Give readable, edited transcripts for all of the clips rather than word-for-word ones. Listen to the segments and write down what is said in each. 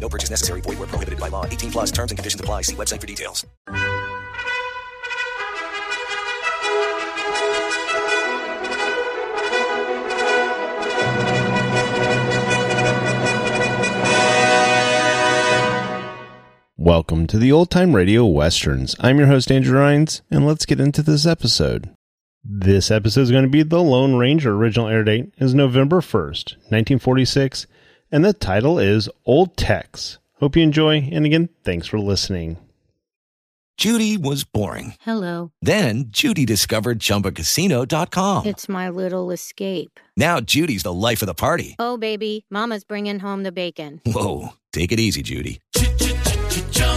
No purchase necessary. Void where prohibited by law. 18 plus terms and conditions apply. See website for details. Welcome to the Old Time Radio Westerns. I'm your host, Andrew Rhynes, and let's get into this episode. This episode is going to be The Lone Ranger. Original air date is November 1st, 1946. And the title is Old Tex. Hope you enjoy, and again, thanks for listening. Judy was boring. Hello. Then Judy discovered Chumbacasino.com. It's my little escape. Now Judy's the life of the party. Oh, baby, mama's bringing home the bacon. Whoa, take it easy, Judy.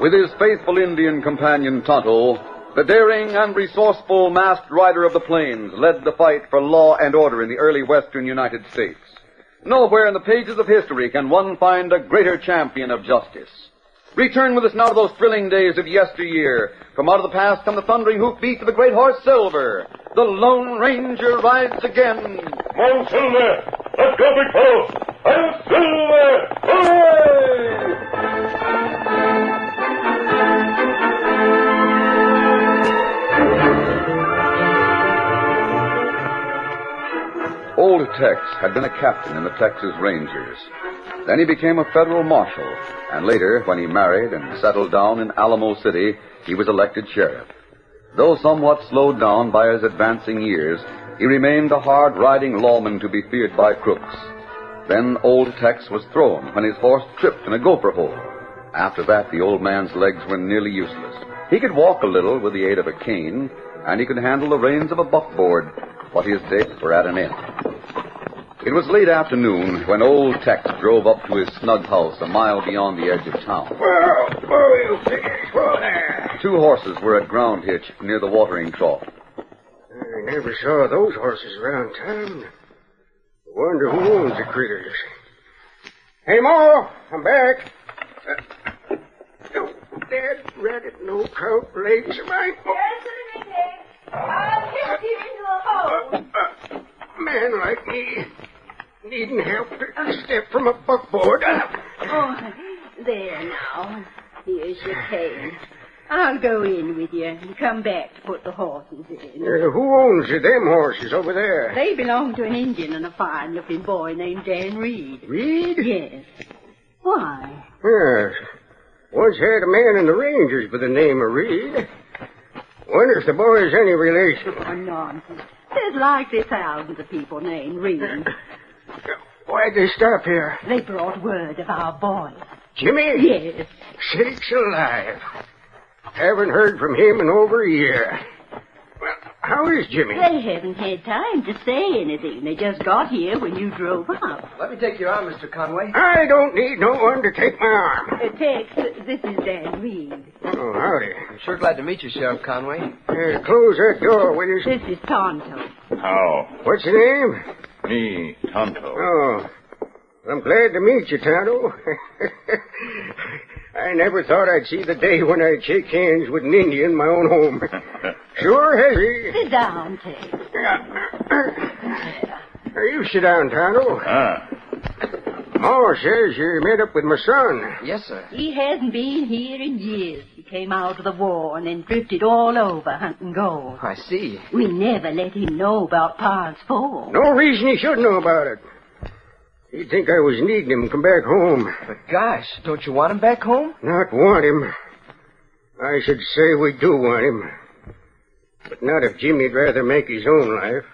With his faithful Indian companion Tonto, the daring and resourceful masked rider of the plains led the fight for law and order in the early western United States. Nowhere in the pages of history can one find a greater champion of justice. Return with us now to those thrilling days of yesteryear. From out of the past come the thundering hoofbeats of the great horse Silver. The Lone Ranger rides again. Come on, Silver! Let's go, big fellow! I'm Silver! Hooray! Old Tex had been a captain in the Texas Rangers. Then he became a federal marshal, and later, when he married and settled down in Alamo City, he was elected sheriff. Though somewhat slowed down by his advancing years, he remained a hard-riding lawman to be feared by crooks. Then Old Tex was thrown when his horse tripped in a gopher hole. After that, the old man's legs were nearly useless. He could walk a little with the aid of a cane, and he could handle the reins of a buckboard, but his days were at an end. It was late afternoon when Old Tex drove up to his snug house a mile beyond the edge of town. Well, you piggies, well there. Two horses were at ground hitch near the watering trough. I never saw those horses around town. I wonder who owns the critters. Hey, Ma, I'm back. That rabbit, no coat legs of mine. Answer me, Tex. I'll kick you into the hole. Man like me needn't help to step from a buckboard. Oh, there now. Here's your cane. I'll go in with you and come back to put the horses in. Who owns them horses over there? They belong to an Indian and a fine-looking boy named Dan Reed. Reed? Yes. Why? Yes. Once had a man in the Rangers by the name of Reed. Wonder if the boy is any relation. Oh, nonsense. There's likely thousands of people named Reed. Why'd they stop here? They brought word of our boy. Jimmy? Yes. Sakes alive. Haven't heard from him in over a year. Well, how is Jimmy? They haven't had time to say anything. They just got here when you drove up. Let me take your arm, Mr. Conway. I don't need no one to take my arm. Tex, this is Dan Reed. Oh, howdy. I'm sure glad to meet you, Sheriff Conway. Here, close that door, will you? This is Tonto. How? What's your name? Me, Tonto. Oh, I'm glad to meet you, Tonto. I never thought I'd see the day when I'd shake hands with an Indian in my own home. Sure has he. Sit down, Tex. You sit down, Tonto. Ma says you met up with my son. Yes, sir. He hasn't been here in years. He came out of the war and then drifted all over hunting gold. I see. We never let him know about Pa's fall. No reason he should know about it. He'd think I was needing him to come back home. But gosh, don't you want him back home? Not want him. I should say we do want him. But not if Jimmy'd rather make his own life.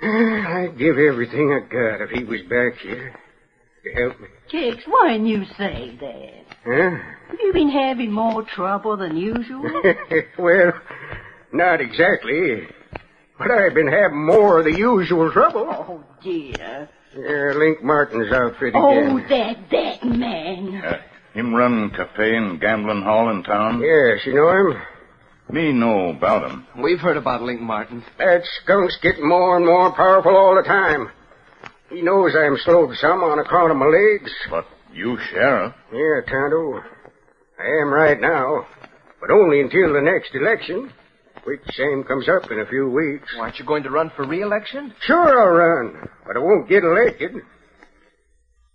I'd give everything I got if he was back here to help me. Tex, why didn't you say that? Huh? Have you been having more trouble than usual? Well, not exactly. But I've been having more of the usual trouble. Oh, dear. Link Martin's outfit again. Oh, that man. Him running cafe and gambling hall in town? Yes, you know him? Me know about him. We've heard about Link Martin. That skunk's getting more and more powerful all the time. He knows I'm slowed some on account of my legs. But you, Sheriff. Yeah, Tonto. I am right now, but only until the next election. Which same comes up in a few weeks. Well, aren't you going to run for re-election? Sure I'll run, but I won't get elected.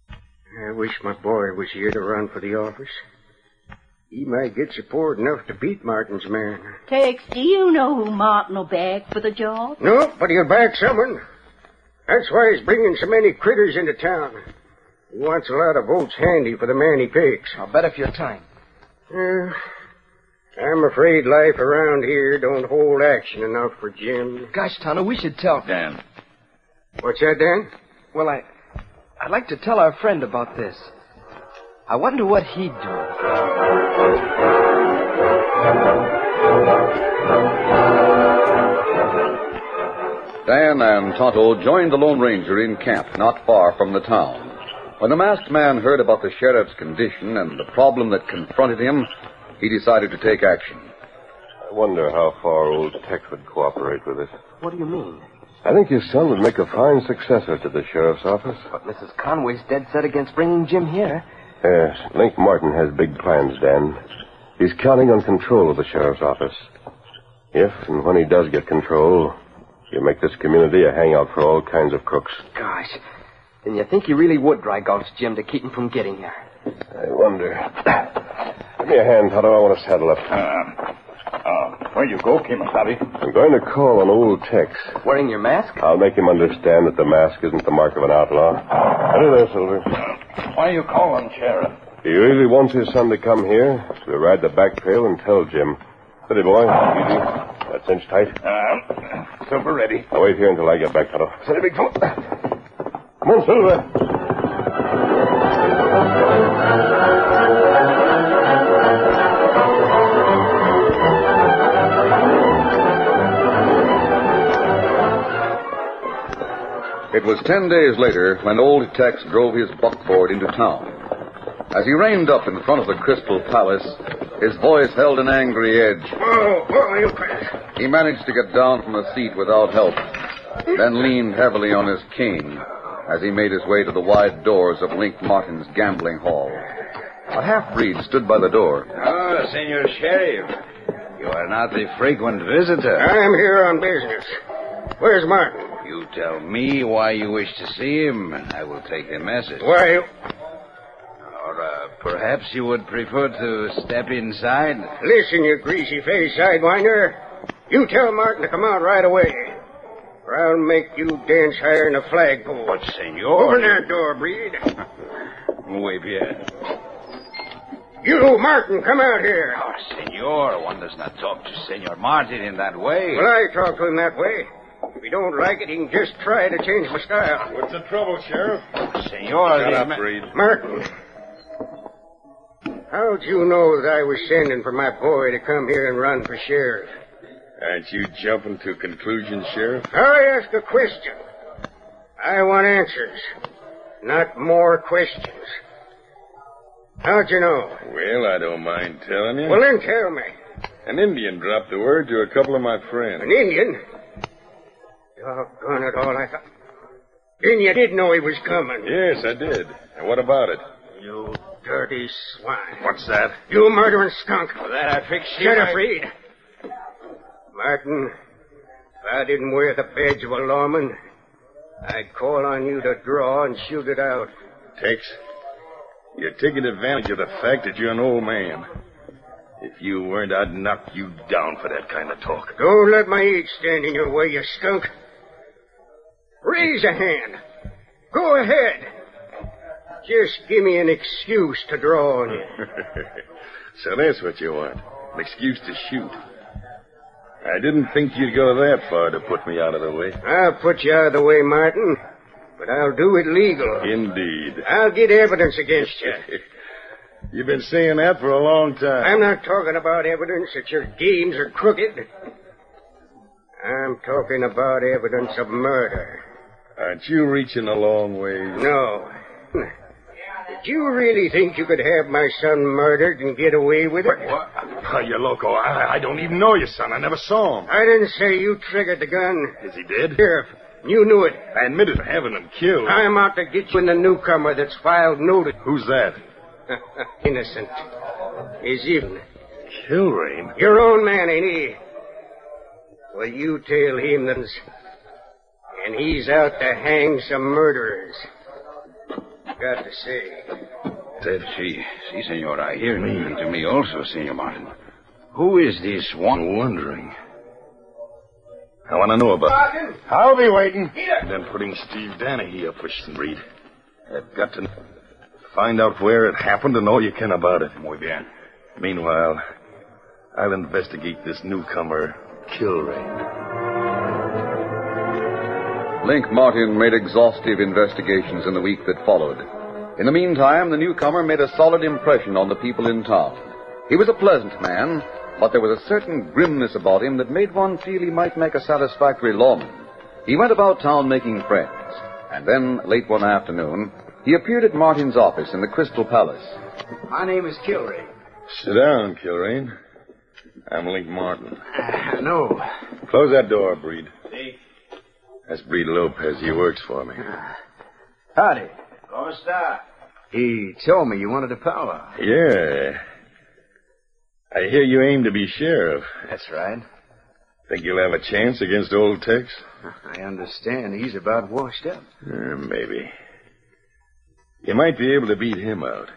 I wish my boy was here to run for the office. He might get support enough to beat Martin's man. Tex, do you know who Martin will back for the job? No, but he'll back someone. That's why he's bringing so many critters into town. He wants a lot of votes handy for the man he picks. I'll bet if you're time. I'm afraid life around here don't hold action enough for Jim. Gosh, Tonto, we should tell Dan. What's that, Dan? Well, I'd like to tell our friend about this. I wonder what he'd do. Dan and Tonto joined the Lone Ranger in camp not far from the town. When the masked man heard about the sheriff's condition and the problem that confronted him, he decided to take action. I wonder how far Old Tex would cooperate with us. What do you mean? I think his son would make a fine successor to the sheriff's office. But Mrs. Conway's dead set against bringing Jim here. Yes, Link Martin has big plans, Dan. He's counting on control of the sheriff's office. If and when he does get control, he'll make this community a hangout for all kinds of crooks. Gosh, then you think he really would drag out Jim to keep him from getting here? I wonder. Give me a hand, Tonto. I want to saddle up. Where you go, Kimasabi? I'm going to call on Old Tex. Wearing your mask? I'll make him understand that the mask isn't the mark of an outlaw. Hello there, Silver. Why are you calling, Sheriff? He really wants his son to come here. We'll ride the back trail and tell Jim. Steady, boy. Easy. That's cinched tight. Silver, ready. Now wait here until I get back, Tonto. Steady, big fellow. Come on, Silver. It was 10 days later when Old Tex drove his buckboard into town. As he reined up in front of the Crystal Palace, his voice held an angry edge. Whoa, you pass. He managed to get down from the seat without help, then leaned heavily on his cane as he made his way to the wide doors of Link Martin's gambling hall. A half-breed stood by the door. Oh, Senor Sheriff, you are not a frequent visitor. I'm here on business. Where's Martin? You tell me why you wish to see him. I will take the message. Why? Or perhaps you would prefer to step inside. Listen, you greasy-faced sidewinder. You tell Martin to come out right away, or I'll make you dance higher than a flagpole. But, senor... Open that door, Breed. Muy bien. You, Martin, come out here. Oh, senor, one does not talk to Senor Martin in that way. Well, I talk to him that way. If he don't like it, he can just try to change my style. What's the trouble, Sheriff? Senor... Shut up, Breed. Martin, how'd you know that I was sending for my boy to come here and run for sheriff? Aren't you jumping to conclusions, Sheriff? I ask a question. I want answers, not more questions. How'd you know? Well, I don't mind telling you. Well, then tell me. An Indian dropped the word to a couple of my friends. An Indian? Doggone it all, I thought. Then you did know he was coming. Yes, I did. And what about it? You dirty swine. What's that? You murdering skunk. Well, that I fixed you. Sheriff Reed. Martin, if I didn't wear the badge of a lawman, I'd call on you to draw and shoot it out. Tex, you're taking advantage of the fact that you're an old man. If you weren't, I'd knock you down for that kind of talk. Don't let my age stand in your way, you skunk. Raise a hand. Go ahead. Just give me an excuse to draw on you. So that's what you want. An excuse to shoot. I didn't think you'd go that far to put me out of the way. I'll put you out of the way, Martin. But I'll do it legal. Indeed. I'll get evidence against you. You've been saying that for a long time. I'm not talking about evidence that your games are crooked. I'm talking about evidence of murder. Aren't you reaching a long way? No. Did you really think you could have my son murdered and get away with it? What? Oh, you loco. I don't even know your son. I never saw him. I didn't say you triggered the gun. Is he dead? Sheriff, you knew it. I admitted to having him killed. I'm out to get you and the newcomer that's filed notice. Who's that? Innocent. He's even. Kilrain? Your own man, ain't he? Well, you tell him that, and he's out to hang some murderers. Got to say. Said si, senor, I hear me. To me also, Senor Martin. Who is this one wondering? I want to know about it. I'll be waiting. And then putting Steve Danahy up for some breed. I've got to find out where it happened and all you can about it. Muy bien. Meanwhile, I'll investigate this newcomer, Kilrain. Link Martin made exhaustive investigations in the week that followed. In the meantime, the newcomer made a solid impression on the people in town. He was a pleasant man, but there was a certain grimness about him that made one feel he might make a satisfactory lawman. He went about town making friends, and then, late one afternoon, He appeared at Martin's office in the Crystal Palace. My name is Kilrain. Sit down, Kilrain. I'm Link Martin. No. Close that door, Breed. See? That's Breed Lopez. He works for me. Howdy. ¿Cómo está? He told me you wanted a powwow. Yeah. I hear you aim to be sheriff. That's right. Think you'll have a chance against Old Tex? I understand. He's about washed up. Maybe. You might be able to beat him out.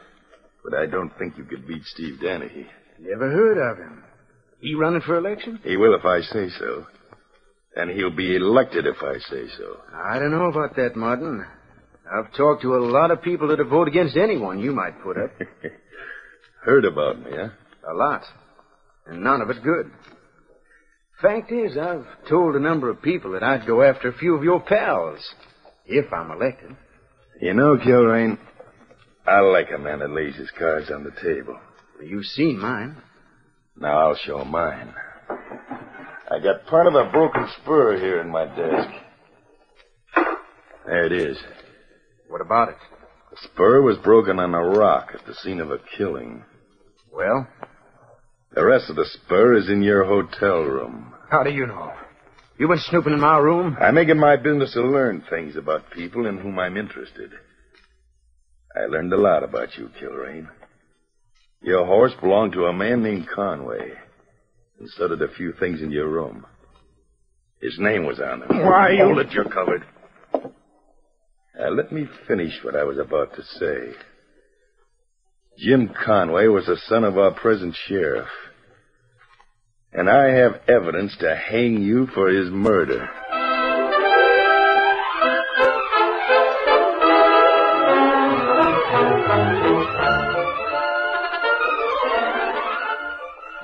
But I don't think you could beat Steve Danahy. Never heard of him. He running for election? He will if I say so. And he'll be elected if I say so. I don't know about that, Martin. I've talked to a lot of people that'll vote against anyone you might put up. Heard about me, huh? A lot. And none of it good. Fact is, I've told a number of people that I'd go after a few of your pals, if I'm elected. You know, Kilrain, I like a man that lays his cards on the table. Well, you've seen mine. Now I'll show mine. I got part of a broken spur here in my desk. There it is. What about it? The spur was broken on a rock at the scene of a killing. Well? The rest of the spur is in your hotel room. How do you know? You been snooping in my room? I make it my business to learn things about people in whom I'm interested. I learned a lot about you, Kilrain. Your horse belonged to a man named Conway. And so did a few things in your room. His name was on it. Why, you... Hold it, you're covered. Now, let me finish what I was about to say. Jim Conway was the son of our present sheriff. And I have evidence to hang you for his murder.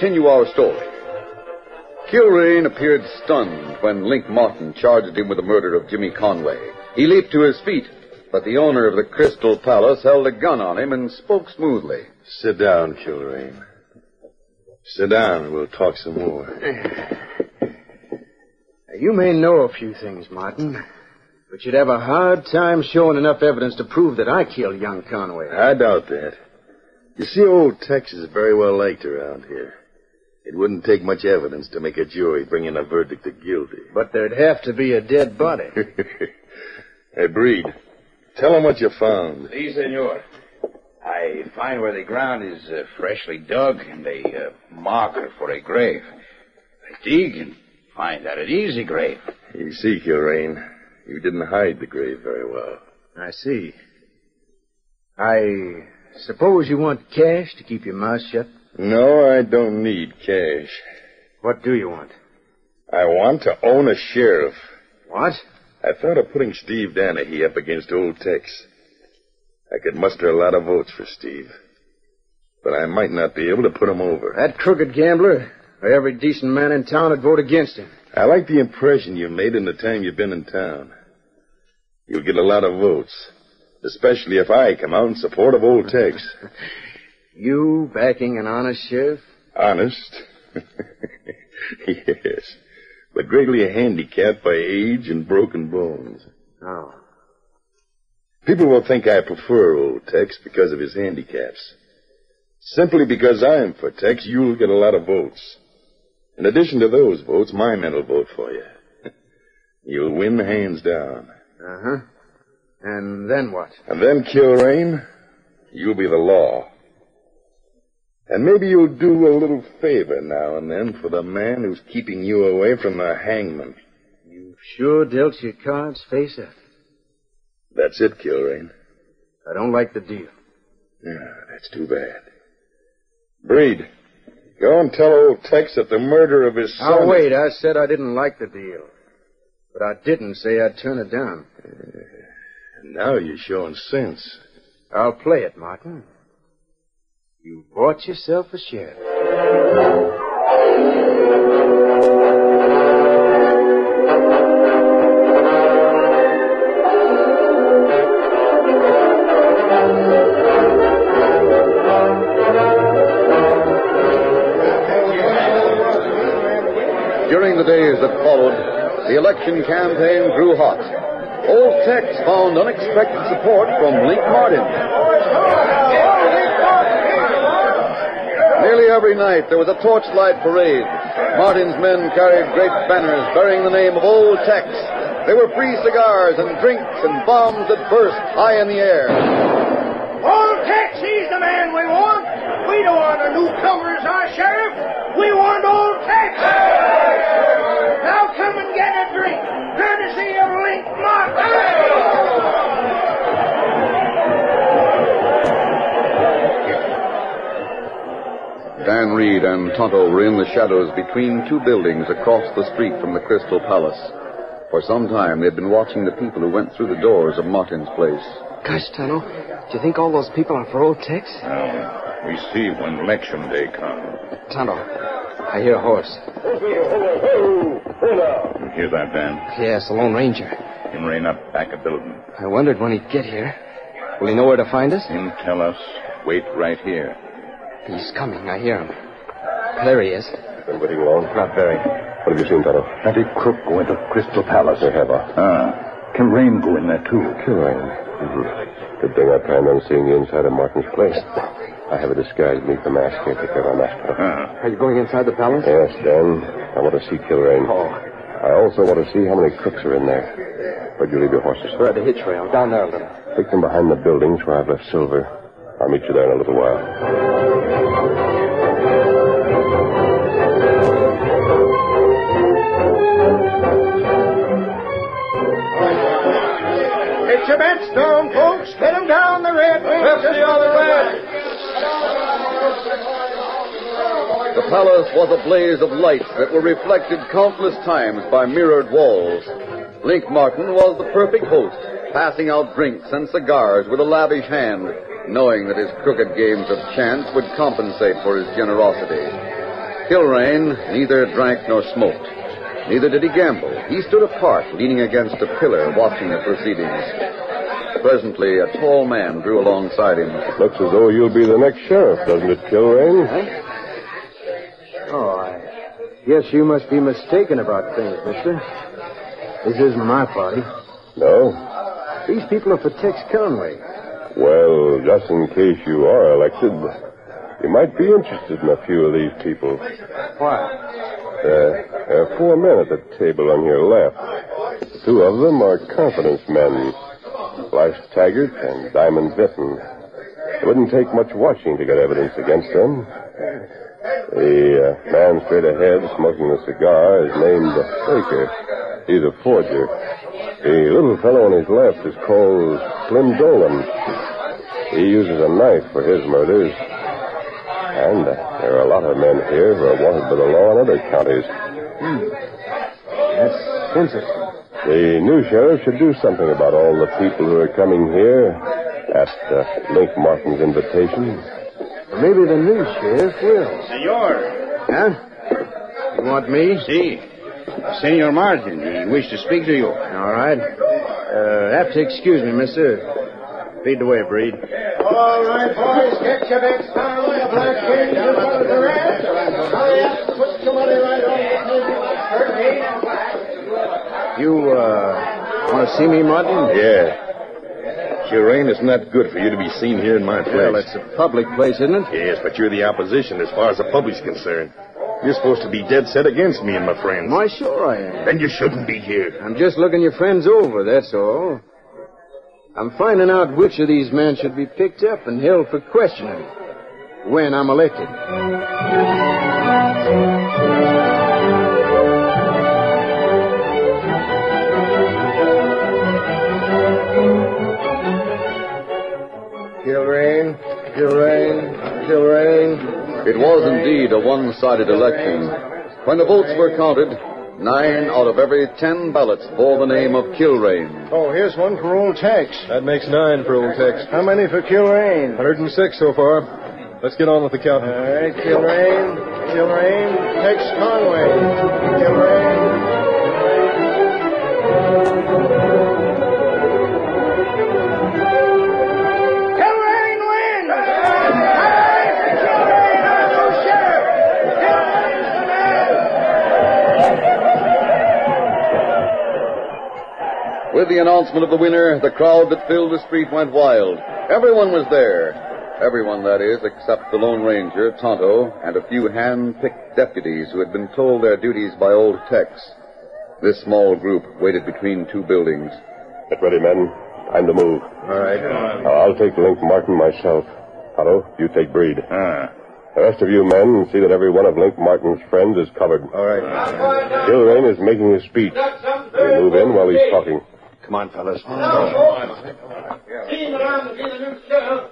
Continue our story. Kilrain appeared stunned when Link Martin charged him with the murder of Jimmy Conway. He leaped to his feet, but the owner of the Crystal Palace held a gun on him and spoke smoothly. Sit down, Kilrain. Sit down and we'll talk some more. You may know a few things, Martin, but you'd have a hard time showing enough evidence to prove that I killed young Conway. I doubt that. You see, Old Tex is very well liked around here. It wouldn't take much evidence to make a jury bring in a verdict of guilty. But there'd have to be a dead body. Hey, Breed, tell them what you found. Si, senor. I find where the ground is freshly dug and a marker for a grave. I dig and find that it is a grave. You see, Kilrain, you didn't hide the grave very well. I see. I suppose you want cash to keep your mouth shut? No, I don't need cash. What do you want? I want to own a sheriff. What? I thought of putting Steve Danahy up against Old Tex. I could muster a lot of votes for Steve. But I might not be able to put him over. That crooked gambler, or every decent man in town would vote against him. I like the impression you made in the time you've been in town. You'll get a lot of votes. Especially if I come out in support of Old Tex. You backing an honest sheriff? Honest? Yes. But greatly handicapped by age and broken bones. Oh. People will think I prefer Old Tex because of his handicaps. Simply because I am for Tex, you'll get a lot of votes. In addition to those votes, my men will vote for you. You'll win hands down. Uh-huh. And then what? And then, Kilrain, you'll be the law. And maybe you'll do a little favor now and then for the man who's keeping you away from the hangman. You've sure dealt your cards face up. That's it, Kilrain. I don't like the deal. Yeah, that's too bad. Breed, go and tell old Tex that the murder of his son... Oh, wait, I said I didn't like the deal. But I didn't say I'd turn it down. Now you're showing sense. I'll play it, Martin. You bought yourself a share. During the days that followed, the election campaign grew hot. Old Tex found unexpected support from Link Martin. Nearly every night there was a torchlight parade. Martin's men carried great banners bearing the name of Old Tex. There were free cigars and drinks and bombs that burst high in the air. Old Tex, he's the man we want. We don't want a newcomer as our sheriff. We want Old Tex. Now come and get a drink, courtesy of Link Martin. Dan Reed and Tonto were in the shadows between two buildings across the street from the Crystal Palace. For some time, they'd been watching the people who went through the doors of Martin's place. Gosh, Tonto, do you think all those people are for Old Tex? No, we see when election day comes. Tonto, I hear a horse. You hear that, Dan? Yes, the Lone Ranger. Him rein up back a building. I wondered when he'd get here. Will he know where to find us? Him tell us, wait right here. He's coming. I hear him. There he is. Been waiting long? Not very. What have you seen, Tonto? Fatty Crook go into Crystal Palace. They have her. Kilrain go in there, too. Kilrain. Mm-hmm. Good thing I planned on seeing the inside of Martin's place. I have a disguise beneath the mask here to cover my mask. Are you going inside the palace? Yes, Dan. I want to see Kilrain. Oh. I also want to see how many crooks are in there. Where'd you leave your horses? We're at the hitch rail. Down there a little. Take them behind the buildings where I've left Silver. I'll meet you there in a little while. It's a bet stone, folks. Get them down the red. Left the other way. The palace was a blaze of lights that were reflected countless times by mirrored walls. Link Martin was the perfect host, passing out drinks and cigars with a lavish hand, knowing that his crooked games of chance would compensate for his generosity. Kilrain neither drank nor smoked. Neither did he gamble. He stood apart, leaning against a pillar, watching the proceedings. Presently, a tall man drew alongside him. It looks as though you'll be the next sheriff, doesn't it, Kilrain? Huh? Oh, I guess you must be mistaken about things, mister. This isn't my party. No? These people are for Tex Conway. Well, just in case you are elected, you might be interested in a few of these people. Why? There are 4 men at the table on your left. 2 of them are confidence men, Flash Taggart and Diamond Bitten. It wouldn't take much watching to get evidence against them. The man straight ahead smoking a cigar is named Faker. He's a forger. The little fellow on his left is called Slim Dolan. He uses a knife for his murders. And there are a lot of men here who are wanted by the law in other counties. That's interesting. The new sheriff should do something about all the people who are coming here at Link Martin's invitation. Maybe the new sheriff will. Senor. Huh? You want me? See. Senor Martin, he wishes to speak to you. All right. Have to excuse me, mister. Lead the way, Breed. All right, boys, get your bets down on the black game in front of the red. Hurry up, put your money right on the table. You want to see me, Martin? Yeah. Kilrain, it's not good for you to be seen here in my place. Well, it's a public place, isn't it? Yes, but you're the opposition as far as the public's concerned. You're supposed to be dead set against me and my friends. Why, sure I am. Then you shouldn't be here. I'm just looking your friends over, that's all. I'm finding out which of these men should be picked up and held for questioning when I'm elected. Kilrain, Kilrain, Kilrain. It was indeed a one-sided election. When the votes were counted, 9 out of every 10 ballots bore the name of Kilrain. Oh, here's one for Old Tex. That makes 9 for Old Tex. How many for Kilrain? 106 so far. Let's get on with the counting. All right, Kilrain, Kilrain, Tex Conway, Kilrain. With the announcement of the winner, the crowd that filled the street went wild. Everyone was there. Everyone, that is, except the Lone Ranger, Tonto, and a few hand-picked deputies who had been told their duties by Old Tex. This small group waited between two buildings. Get ready, men. Time to move. All right. I'll take Link Martin myself. Tonto, you take Breed. The rest of you men see that every one of Link Martin's friends is covered. All right. Kilrain is making his speech. We move in while he's talking. Come on, fellas. Team around to be the new sheriff.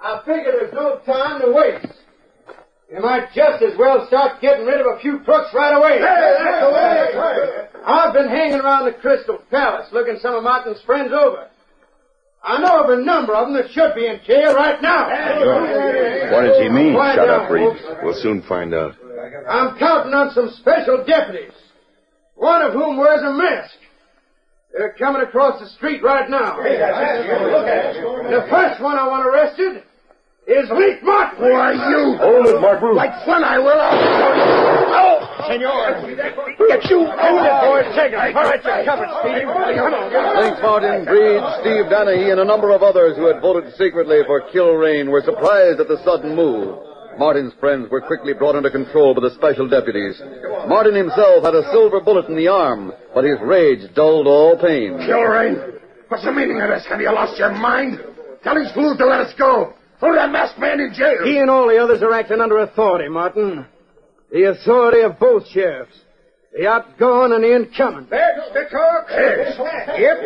I figure there's no time to waste. You might just as well start getting rid of a few crooks right away. Hey, I've been hanging around the Crystal Palace looking some of Martin's friends over. I know of a number of them that should be in jail right now. Sure. What does he mean? Shut up, Reed. We'll soon find out. I'm counting on some special deputies, one of whom wears a mask. They're coming across the street right now. The first one I want arrested is Link Martin. Who are you? Hold it, Martin. Like fun, I will. Oh, senor. Get you. Hold it, boys. Take it. All right, you're covered, Steve. Come on. Link Martin, Breed, Steve Danahy, and a number of others who had voted secretly for Kilrain were surprised at the sudden move. Martin's friends were quickly brought under control by the special deputies. Martin himself had a silver bullet in the arm, but his rage dulled all pain. Kilrain, what's the meaning of this? Have you lost your mind? Tell these fools to let us go. Throw that masked man in jail. He and all the others are acting under authority, Martin. The authority of both sheriffs. The outgoing and the incoming. That's the talk. Yes. Yep.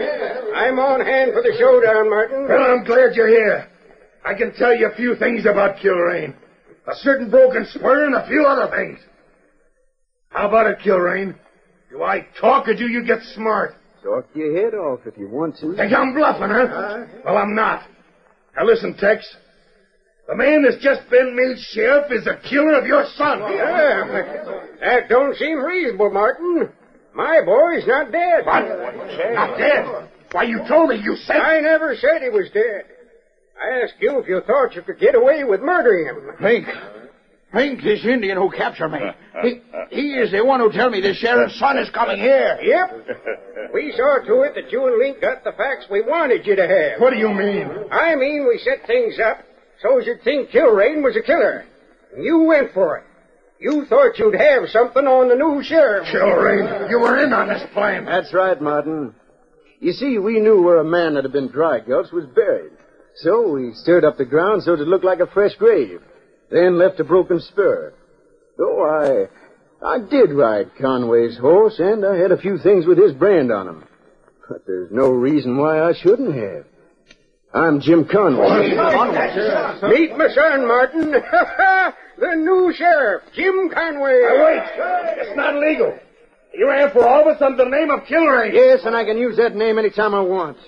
I'm on hand for the showdown, Martin. Well, I'm glad you're here. I can tell you a few things about Kilrain. A certain broken spur and a few other things. How about it, Kilrain? Do I talk or do you get smart? Talk your head off if you want to. Think I'm bluffing, huh? Well, I'm not. Now listen, Tex. The man that's just been made sheriff is the killer of your son. That don't seem reasonable, Martin. My boy's not dead. What? Not dead? Why, you told me, you said... I never said he was dead. I asked you if you thought you could get away with murdering him. Link, this Indian who captured me. He is the one who told me the sheriff's son is coming here. Yep. We saw to it that you and Link got the facts we wanted you to have. What do you mean? I mean we set things up so you'd think Kilrain was a killer. And you went for it. You thought you'd have something on the new sheriff. Kilrain, you were in on this plan. That's right, Martin. You see, we knew where a man that had been dry gulched was buried. So we stirred up the ground so it looked like a fresh grave, then left a broken spur. Though I did ride Conway's horse, and I had a few things with his brand on them. But there's no reason why I shouldn't have. I'm Jim Conway. Meet my son, Martin. The new sheriff, Jim Conway. Now wait. It's not legal. You ran for office under the name of Kilrain. Yes, and I can use that name any time I want.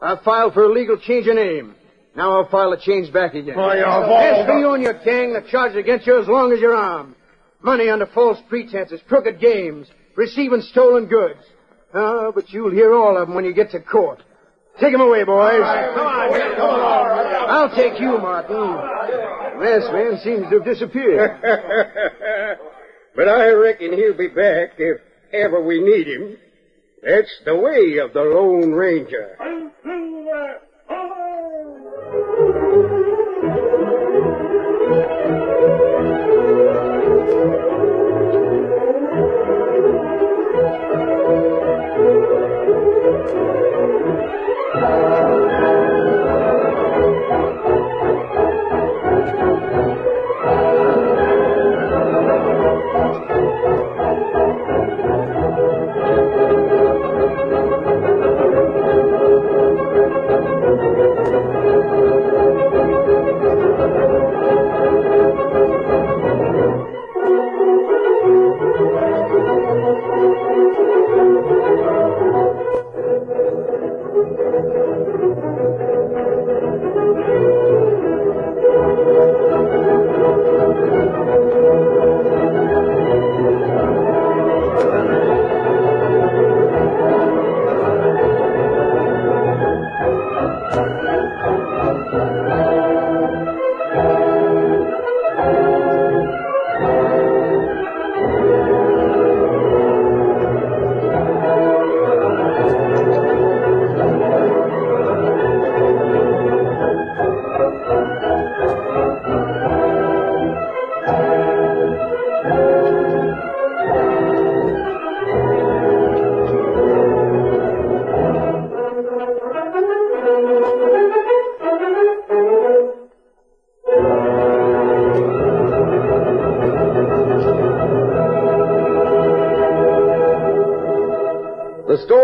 I filed for a legal change of name. Now I'll file a change back again. Oh, yeah. SB on your gang, the charge against you as long as you're armed. Money under false pretenses, crooked games, receiving stolen goods. But you'll hear all of them when you get to court. Take them away, boys. Right, come on, right. I'll take you, Martin. Last man seems to have disappeared. But I reckon he'll be back if ever we need him. That's the way of the Lone Ranger.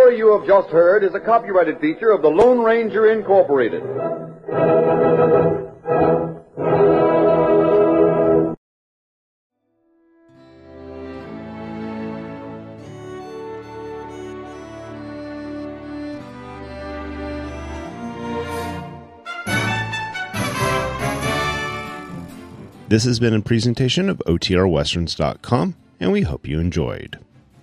story you have just heard is a copyrighted feature of the Lone Ranger Incorporated. This has been a presentation of OTRWesterns.com, and we hope you enjoyed.